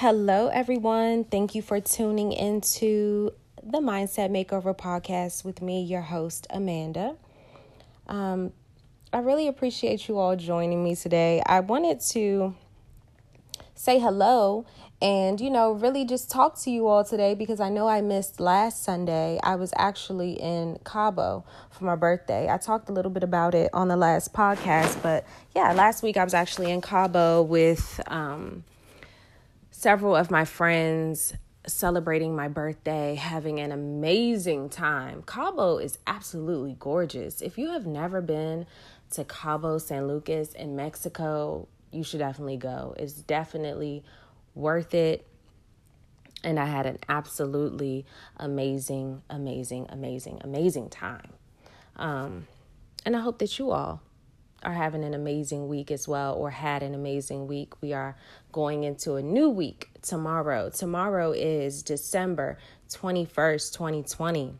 Hello, everyone. Thank you for tuning into the Mindset Makeover podcast with me, your host, Amanda. I really appreciate you all joining me today. I wanted to say hello and, really just talk to you all today because I know I missed last Sunday. I was actually in Cabo for my birthday. I talked a little bit about it on the last podcast, but yeah, last week I was actually in Cabo with several of my friends celebrating my birthday, having an amazing time. Cabo is absolutely gorgeous. If you have never been to Cabo San Lucas in Mexico, you should definitely go. It's definitely worth it. And I had an absolutely amazing time. And I hope that you all are having an amazing week as well, or had an amazing week. We are going into a new week tomorrow. Tomorrow is December 21st, 2020.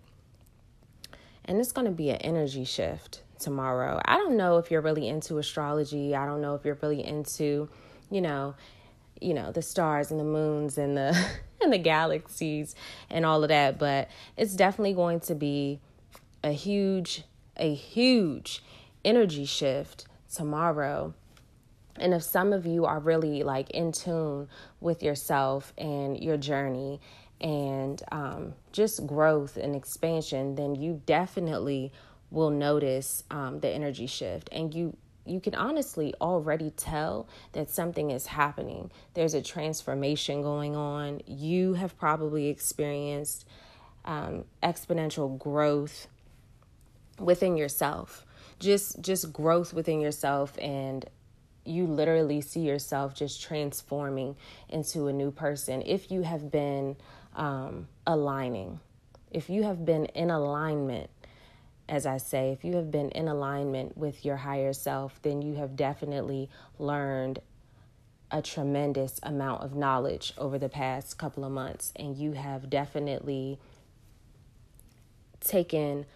And it's going to be an energy shift tomorrow. I don't know if you're really into astrology. I don't know if you're really into, the stars and the moons and the galaxies and all of that, but it's definitely going to be a huge energy shift tomorrow. And if some of you are really like in tune with yourself and your journey and just growth and expansion, then you definitely will notice the energy shift. And you can honestly already tell that something is happening. There's a transformation going on. You have probably experienced exponential growth within yourself. Just growth within yourself, and you literally see yourself just transforming into a new person if you have been aligning. If you have been in alignment, as I say, if you have been in alignment with your higher self, then you have definitely learned a tremendous amount of knowledge over the past couple of months, and you have definitely taken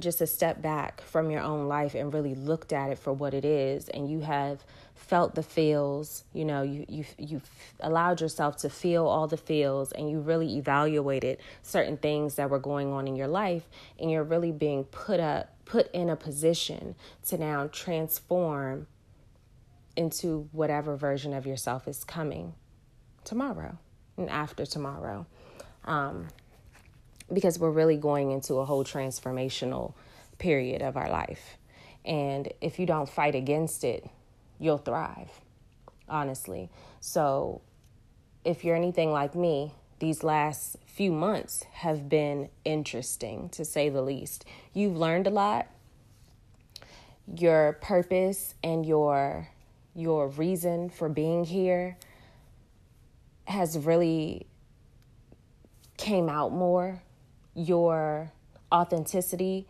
just a step back from your own life and really looked at it for what it is. And you have felt the feels, you've allowed yourself to feel all the feels, and you really evaluated certain things that were going on in your life, and you're really being put in a position to now transform into whatever version of yourself is coming tomorrow and after tomorrow. Because we're really going into a whole transformational period of our life. And if you don't fight against it, you'll thrive, honestly. So if you're anything like me, these last few months have been interesting, to say the least. You've learned a lot. Your purpose and your reason for being here has really came out more. Your authenticity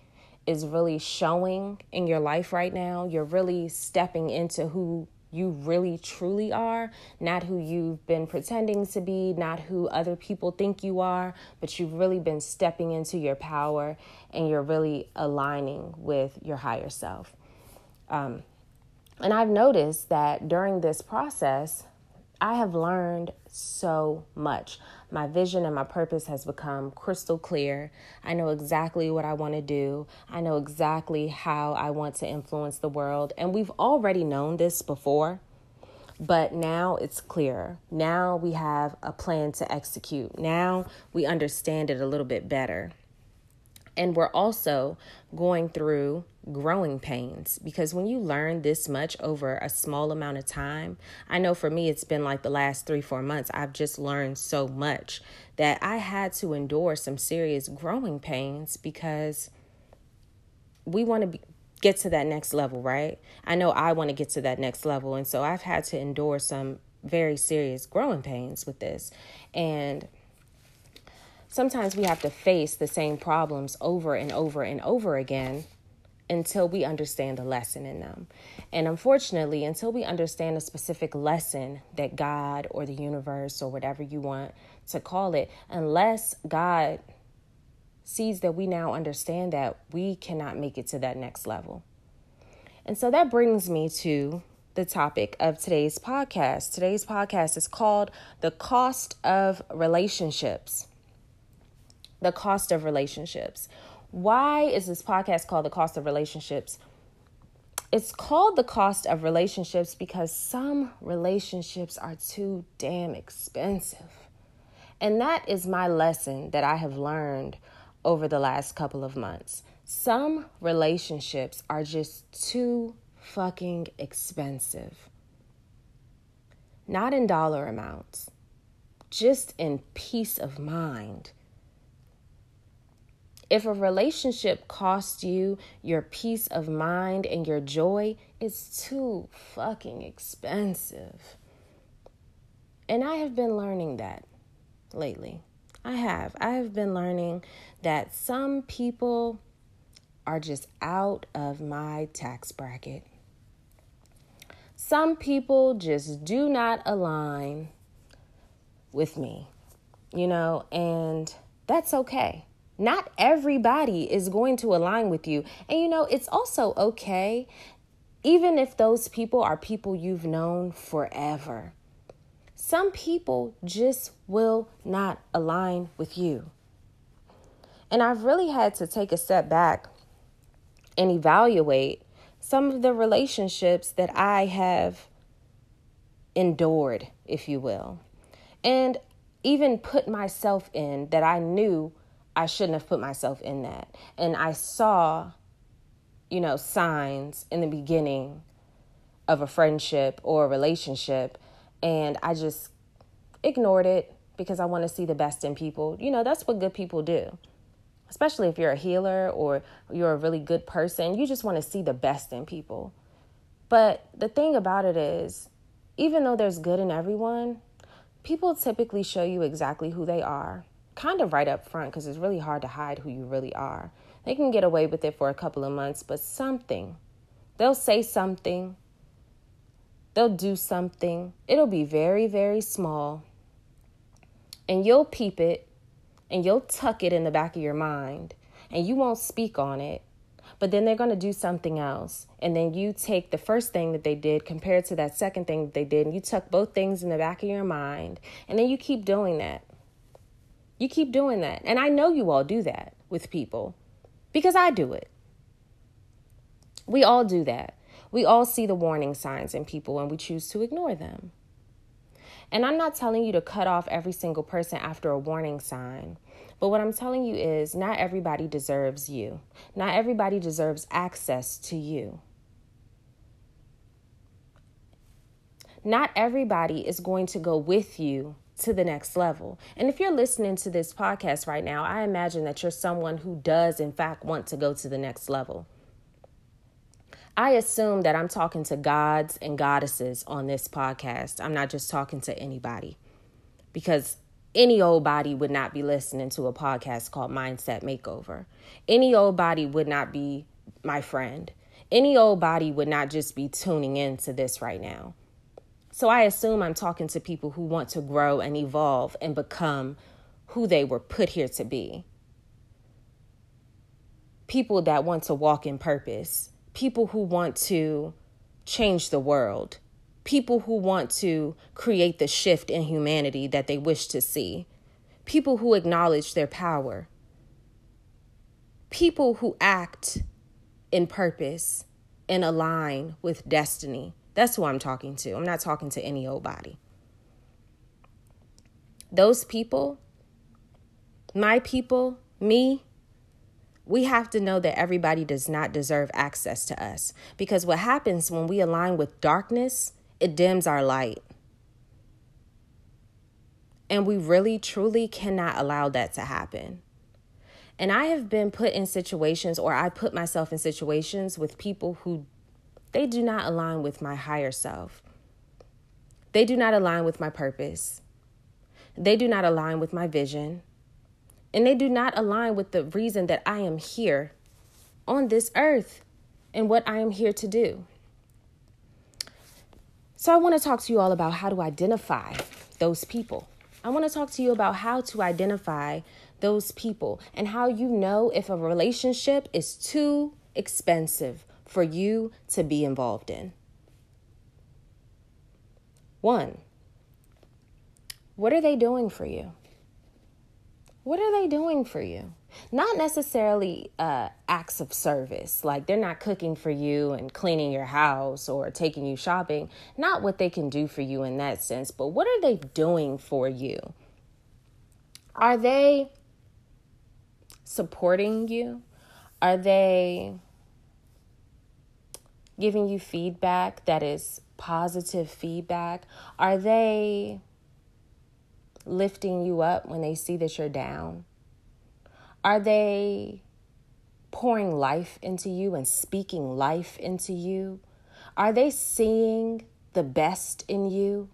is really showing in your life right now. You're really stepping into who you really truly are, not who you've been pretending to be, not who other people think you are, but you've really been stepping into your power, and you're really aligning with your higher self. And I've noticed that during this process, I have learned so much. My vision and my purpose has become crystal clear. I know exactly what I want to do. I know exactly how I want to influence the world. And we've already known this before, but now it's clearer. Now we have a plan to execute. Now we understand it a little bit better. And we're also going through growing pains, because when you learn this much over a small amount of time, I know for me, it's been like the last 3-4 months. I've just learned so much that I had to endure some serious growing pains, because we want to get to that next level, right? I know I want to get to that next level. And so I've had to endure some very serious growing pains with this. And sometimes we have to face the same problems over and over and over again until we understand the lesson in them. And unfortunately, until we understand a specific lesson that God or the universe or whatever you want to call it, unless God sees that we now understand that, we cannot make it to that next level. And so that brings me to the topic of today's podcast. Today's podcast is called The Cost of Relationships. The Cost of Relationships. Why is this podcast called The Cost of Relationships? It's called The Cost of Relationships because some relationships are too damn expensive. And that is my lesson that I have learned over the last couple of months. Some relationships are just too fucking expensive. Not in dollar amounts, just in peace of mind. If a relationship costs you your peace of mind and your joy, it's too fucking expensive. And I have been learning that lately. I have been learning that some people are just out of my tax bracket. Some people just do not align with me, and that's okay. Not everybody is going to align with you. And, it's also okay, even if those people are people you've known forever. Some people just will not align with you. And I've really had to take a step back and evaluate some of the relationships that I have endured, if you will. And even put myself in that I knew I shouldn't have put myself in that. And I saw, signs in the beginning of a friendship or a relationship. And I just ignored it because I want to see the best in people. That's what good people do. Especially if you're a healer or you're a really good person, you just want to see the best in people. But the thing about it is, even though there's good in everyone, people typically show you exactly who they are. Kind of right up front, because it's really hard to hide who you really are. They can get away with it for a couple of months, but they'll say something, they'll do something. It'll be very, very small, and you'll peep it, and you'll tuck it in the back of your mind, and you won't speak on it, but then they're going to do something else, and then you take the first thing that they did compared to that second thing that they did, and you tuck both things in the back of your mind, and then you keep doing that. You keep doing that. And I know you all do that with people because I do it. We all do that. We all see the warning signs in people and we choose to ignore them. And I'm not telling you to cut off every single person after a warning sign. But what I'm telling you is not everybody deserves you. Not everybody deserves access to you. Not everybody is going to go with you to the next level. And if you're listening to this podcast right now, I imagine that you're someone who does, in fact, want to go to the next level. I assume that I'm talking to gods and goddesses on this podcast. I'm not just talking to anybody because any old body would not be listening to a podcast called Mindset Makeover. Any old body would not be my friend. Any old body would not just be tuning into this right now. So I assume I'm talking to people who want to grow and evolve and become who they were put here to be. People that want to walk in purpose. People who want to change the world. People who want to create the shift in humanity that they wish to see. People who acknowledge their power. People who act in purpose and align with destiny. That's who I'm talking to. I'm not talking to any old body. Those people, my people, me, we have to know that everybody does not deserve access to us. Because what happens when we align with darkness, it dims our light. And we really, truly cannot allow that to happen. And I have been put in situations, or I put myself in situations with people who they do not align with my higher self. They do not align with my purpose. They do not align with my vision. And they do not align with the reason that I am here on this earth and what I am here to do. So I want to talk to you all about how to identify those people. I want to talk to you about how to identify those people and how you know if a relationship is too expensive for you to be involved in. One, what are they doing for you? What are they doing for you? Not necessarily acts of service, like they're not cooking for you and cleaning your house or taking you shopping. Not what they can do for you in that sense, but what are they doing for you? Are they supporting you? Are they giving you feedback that is positive feedback? Are they lifting you up when they see that you're down? Are they pouring life into you and speaking life into you? Are they seeing the best in you?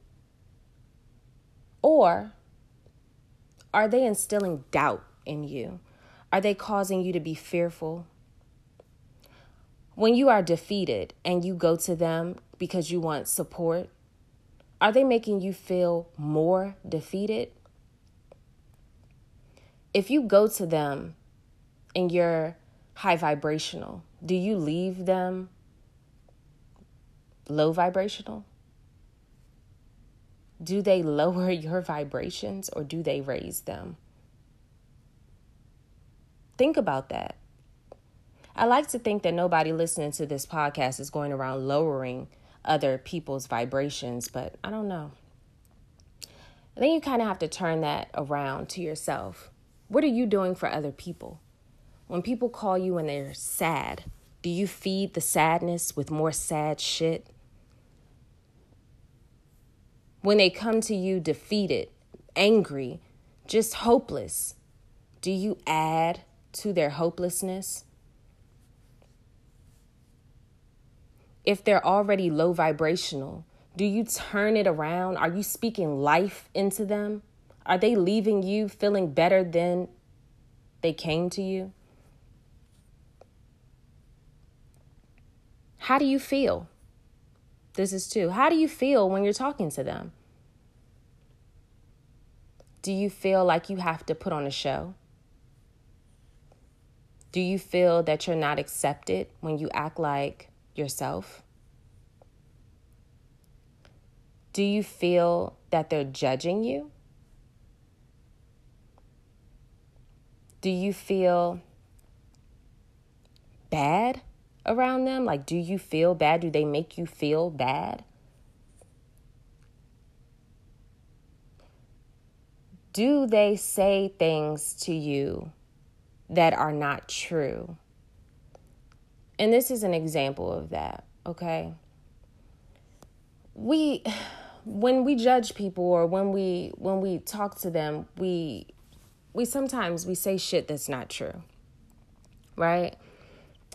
Or are they instilling doubt in you? Are they causing you to be fearful? When you are defeated and you go to them because you want support, are they making you feel more defeated? If you go to them and you're high vibrational, do you leave them low vibrational? Do they lower your vibrations or do they raise them? Think about that. I like to think that nobody listening to this podcast is going around lowering other people's vibrations, but I don't know. I think you kind of have to turn that around to yourself. What are you doing for other people? When people call you and they're sad, do you feed the sadness with more sad shit? When they come to you defeated, angry, just hopeless, do you add to their hopelessness? If they're already low vibrational, do you turn it around? Are you speaking life into them? Are they leaving you feeling better than they came to you? How do you feel? This is two. How do you feel when you're talking to them? Do you feel like you have to put on a show? Do you feel that you're not accepted when you act like yourself? Do you feel that they're judging you? Do you feel bad around them? Like, do you feel bad? Do they make you feel bad? Do they say things to you that are not true? And this is an example of that, okay? When we judge people or when we talk to them, we sometimes we say shit that's not true, right?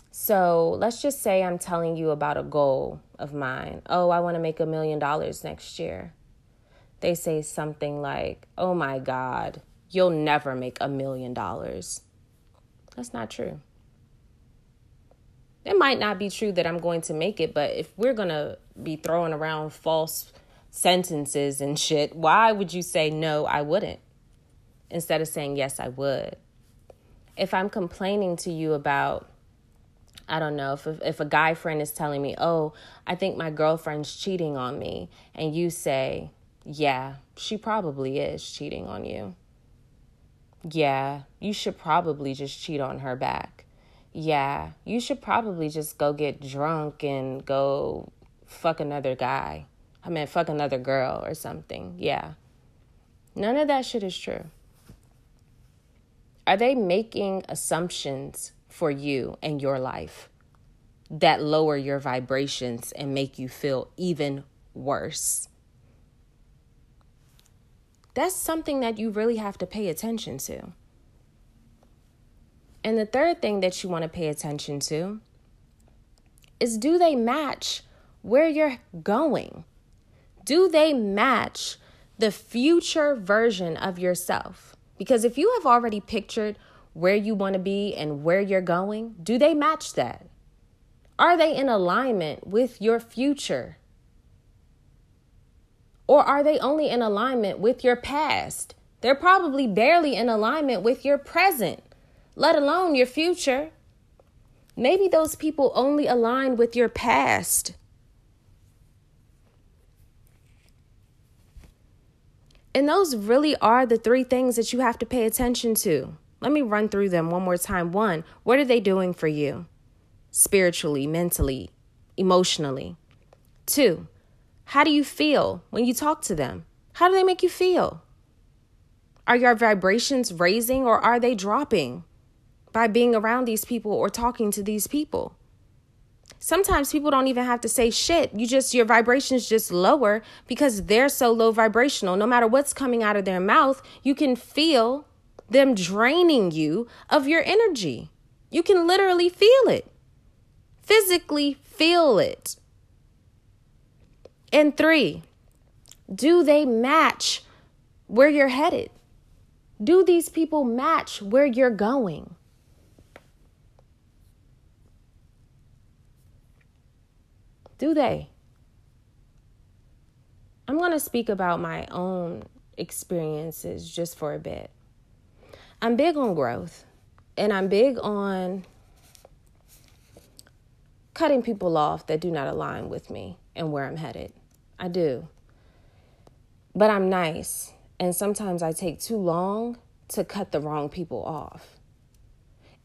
So let's just say I'm telling you about a goal of mine. Oh, I want to make $1 million next year. They say something like, oh my God, you'll never make $1 million. That's not true. It might not be true that I'm going to make it, but if we're going to be throwing around false sentences and shit, why would you say, no, I wouldn't, instead of saying, yes, I would? If I'm complaining to you about, I don't know, if a guy friend is telling me, oh, I think my girlfriend's cheating on me, and you say, yeah, she probably is cheating on you. Yeah, you should probably just cheat on her back. Yeah, you should probably just go get drunk and go fuck another guy. I mean, fuck another girl or something. Yeah. None of that shit is true. Are they making assumptions for you and your life that lower your vibrations and make you feel even worse? That's something that you really have to pay attention to. And the third thing that you want to pay attention to is, do they match where you're going? Do they match the future version of yourself? Because if you have already pictured where you want to be and where you're going, do they match that? Are they in alignment with your future? Or are they only in alignment with your past? They're probably barely in alignment with your present, let alone your future. Maybe those people only align with your past. And those really are the three things that you have to pay attention to. Let me run through them one more time. 1, what are they doing for you? Spiritually, mentally, emotionally. 2, how do you feel when you talk to them? How do they make you feel? Are your vibrations raising or are they dropping by being around these people or talking to these people? Sometimes people don't even have to say shit. Your vibration's just lower because they're so low vibrational. No matter what's coming out of their mouth, you can feel them draining you of your energy. You can literally feel it. Physically feel it. And 3, do they match where you're headed? Do these people match where you're going? Do they? I'm going to speak about my own experiences just for a bit. I'm big on growth, and I'm big on cutting people off that do not align with me and where I'm headed. I do. But I'm nice, and sometimes I take too long to cut the wrong people off.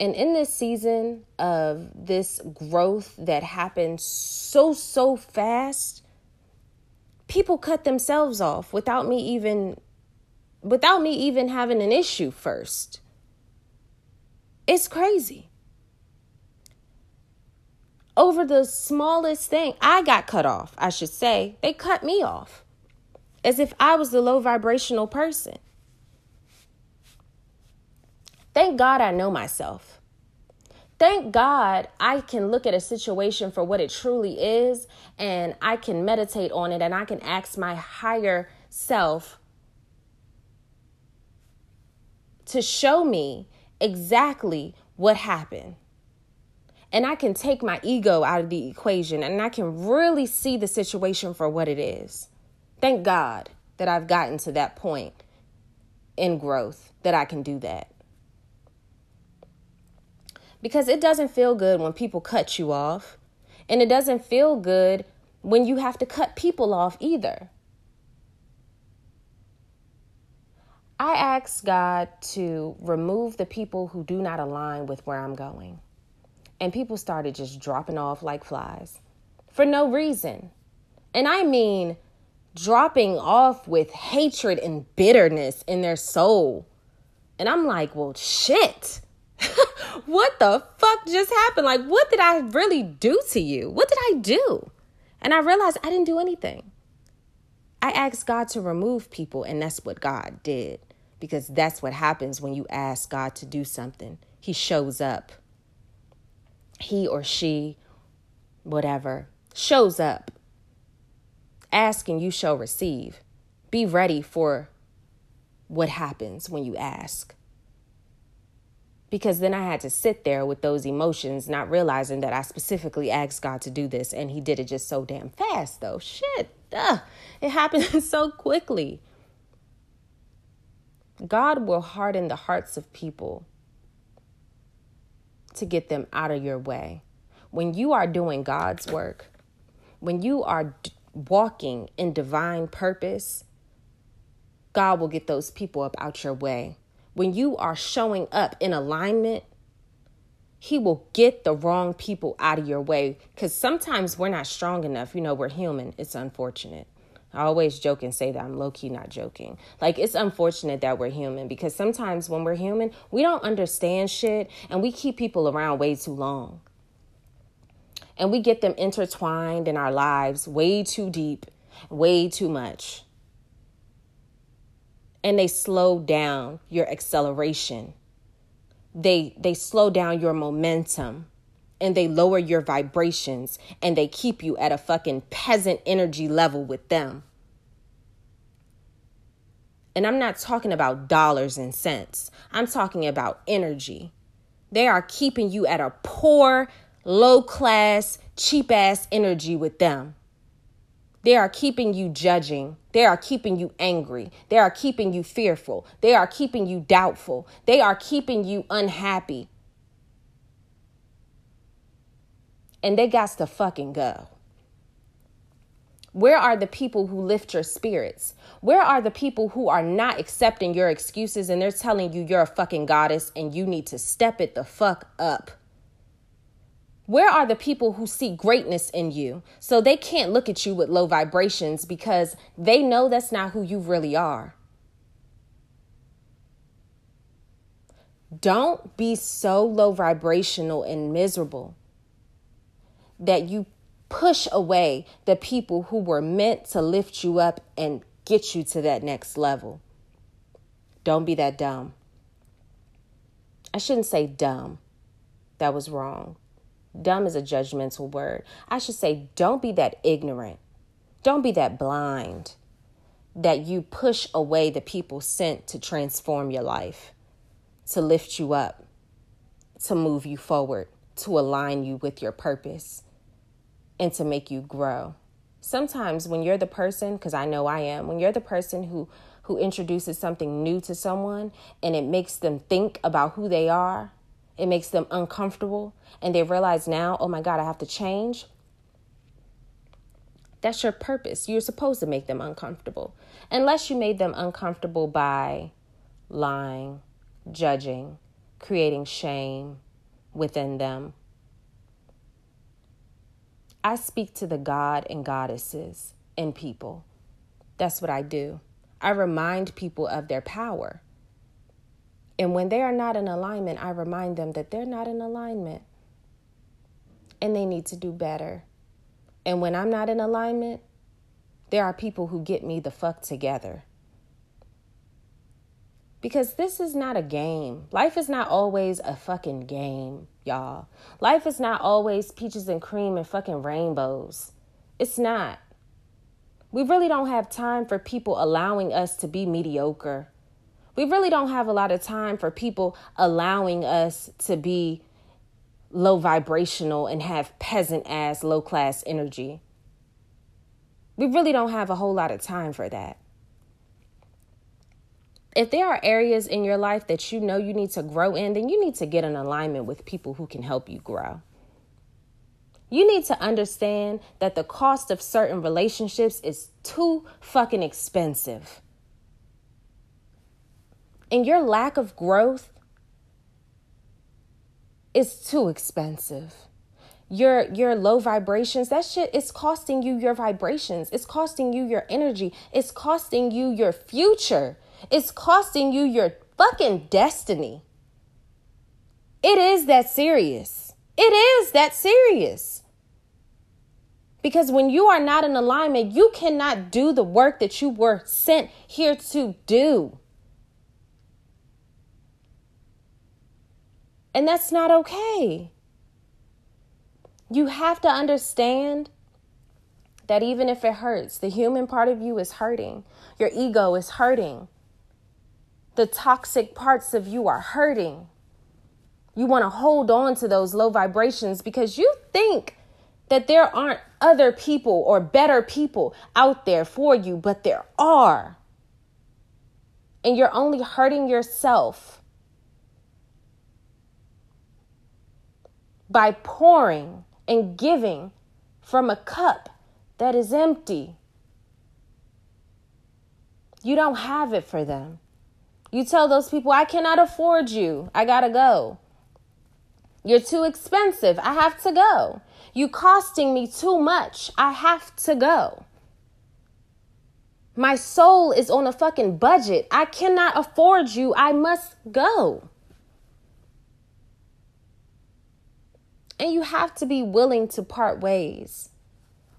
And in this season of this growth that happened so fast, people cut themselves off without me even having an issue first. It's crazy. Over the smallest thing, I got cut off, I should say. They cut me off as if I was the low vibrational person. Thank God I know myself. Thank God I can look at a situation for what it truly is, and I can meditate on it, and I can ask my higher self to show me exactly what happened. And I can take my ego out of the equation, and I can really see the situation for what it is. Thank God that I've gotten to that point in growth that I can do that. Because it doesn't feel good when people cut you off. And it doesn't feel good when you have to cut people off either. I ask God to remove the people who do not align with where I'm going. And people started just dropping off like flies for no reason. And I mean dropping off with hatred and bitterness in their soul. And I'm like, well, shit. What the fuck just happened? Like, what did I really do to you? What did I do? And I realized I didn't do anything. I asked God to remove people, and that's what God did, because that's what happens when you ask God to do something. He shows up. He or she, whatever, shows up. Ask and you shall receive. Be ready for what happens when you ask. Because then I had to sit there with those emotions, not realizing that I specifically asked God to do this. And he did it just so damn fast, though. Shit. It happened so quickly. God will harden the hearts of people to get them out of your way. When you are doing God's work, when you are walking in divine purpose, God will get those people up out your way. When you are showing up in alignment, he will get the wrong people out of your way, because sometimes we're not strong enough. You know, we're human. It's unfortunate. I always joke and say that I'm low-key not joking. Like, it's unfortunate that we're human, because sometimes when we're human, we don't understand shit, and we keep people around way too long. And we get them intertwined in our lives way too deep, way too much. And they slow down your acceleration. They slow down your momentum, and they lower your vibrations, and they keep you at a fucking peasant energy level with them. And I'm not talking about dollars and cents. I'm talking about energy. They are keeping you at a poor, low class, cheap ass energy with them. They are keeping you judging. They are keeping you angry. They are keeping you fearful. They are keeping you doubtful. They are keeping you unhappy. And they got to fucking go. Where are the people who lift your spirits? Where are the people who are not accepting your excuses and they're telling you you're a fucking goddess and you need to step it the fuck up? Where are the people who see greatness in you so they can't look at you with low vibrations because they know that's not who you really are? Don't be so low vibrational and miserable that you push away the people who were meant to lift you up and get you to that next level. Don't be that dumb. I shouldn't say dumb. That was wrong. Dumb is a judgmental word. I should say don't be that ignorant. Don't be that blind that you push away the people sent to transform your life, to lift you up, to move you forward, to align you with your purpose, and to make you grow. Sometimes when you're the person, because I know I am, when you're the person who introduces something new to someone and it makes them think about who they are, it makes them uncomfortable, and they realize now, oh my God, I have to change. That's your purpose. You're supposed to make them uncomfortable. Unless you made them uncomfortable by lying, judging, creating shame within them. I speak to the God and goddesses in people. That's what I do. I remind people of their power. And when they are not in alignment, I remind them that they're not in alignment and they need to do better. And when I'm not in alignment, there are people who get me the fuck together. Because this is not a game. Life is not always a fucking game, y'all. Life is not always peaches and cream and fucking rainbows. It's not. We really don't have time for people allowing us to be mediocre. We really don't have a lot of time for people allowing us to be low vibrational and have peasant ass, low class energy. We really don't have a whole lot of time for that. If there are areas in your life that you know you need to grow in, then you need to get in alignment with people who can help you grow. You need to understand that the cost of certain relationships is too fucking expensive. And your lack of growth is too expensive. Your low vibrations, that shit is costing you your vibrations. It's costing you your energy. It's costing you your future. It's costing you your fucking destiny. It is that serious. It is that serious. Because when you are not in alignment, you cannot do the work that you were sent here to do. And that's not okay. You have to understand that even if it hurts, the human part of you is hurting. Your ego is hurting. The toxic parts of you are hurting. You want to hold on to those low vibrations because you think that there aren't other people or better people out there for you, but there are. And you're only hurting yourself by pouring and giving from a cup that is empty. You don't have it for them. You tell those people, I cannot afford you. I gotta go. You're too expensive. I have to go. You costing me too much. I have to go. My soul is on a fucking budget. I cannot afford you. I must go. And you have to be willing to part ways.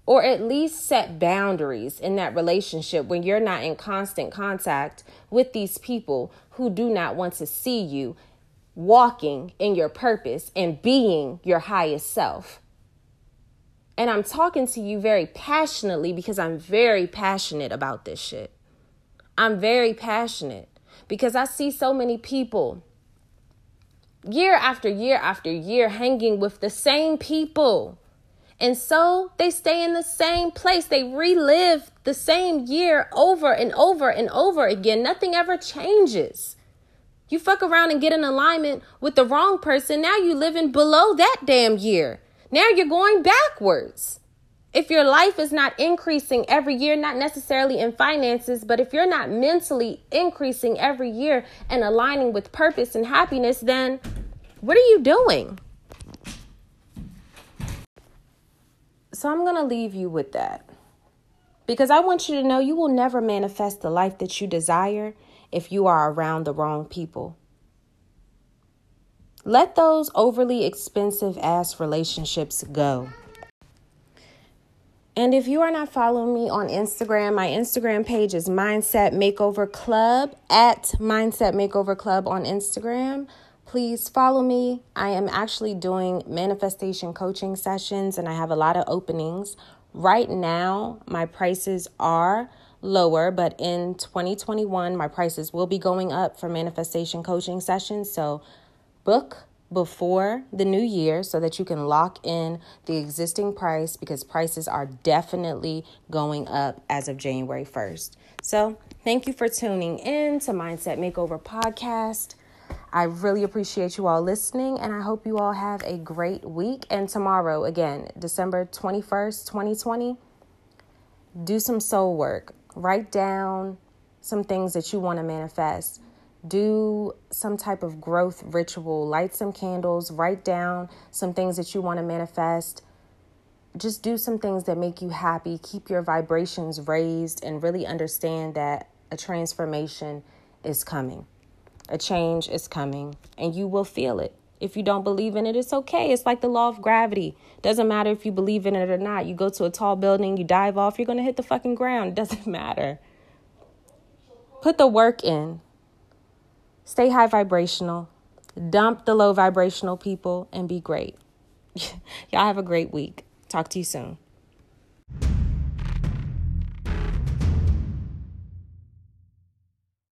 Or at least set boundaries in that relationship when you're not in constant contact with these people who do not want to see you walking in your purpose and being your highest self. And I'm talking to you very passionately because I'm very passionate about this shit. I'm very passionate because I see so many people year after year after year hanging with the same people. And so they stay in the same place. They relive the same year over and over and over again. Nothing ever changes. You fuck around and get in alignment with the wrong person. Now you're living below that damn year. Now you're going backwards. If your life is not increasing every year, not necessarily in finances, but if you're not mentally increasing every year and aligning with purpose and happiness, then what are you doing? So I'm going to leave you with that, because I want you to know you will never manifest the life that you desire if you are around the wrong people. Let those overly expensive ass relationships go. And if you are not following me on Instagram, my Instagram page is Mindset Makeover Club, at Mindset Makeover Club on Instagram. Please follow me. I am actually doing manifestation coaching sessions, and I have a lot of openings. Right now, my prices are lower, but in 2021, my prices will be going up for manifestation coaching sessions. So book before the new year so that you can lock in the existing price, because prices are definitely going up as of January 1st. So thank you for tuning in to Mindset Makeover Podcast. I really appreciate you all listening, and I hope you all have a great week. And tomorrow, again, December 21st, 2020, do some soul work. Write down some things that you want to manifest. Do some type of growth ritual, light some candles, write down some things that you want to manifest. Just do some things that make you happy, keep your vibrations raised, and really understand that a transformation is coming. A change is coming, and you will feel it. If you don't believe in it, it's okay. It's like the law of gravity. Doesn't matter if you believe in it or not. You go to a tall building, you dive off, you're going to hit the fucking ground. It doesn't matter. Put the work in. Stay high vibrational, dump the low vibrational people, and be great. Y'all have a great week. Talk to you soon.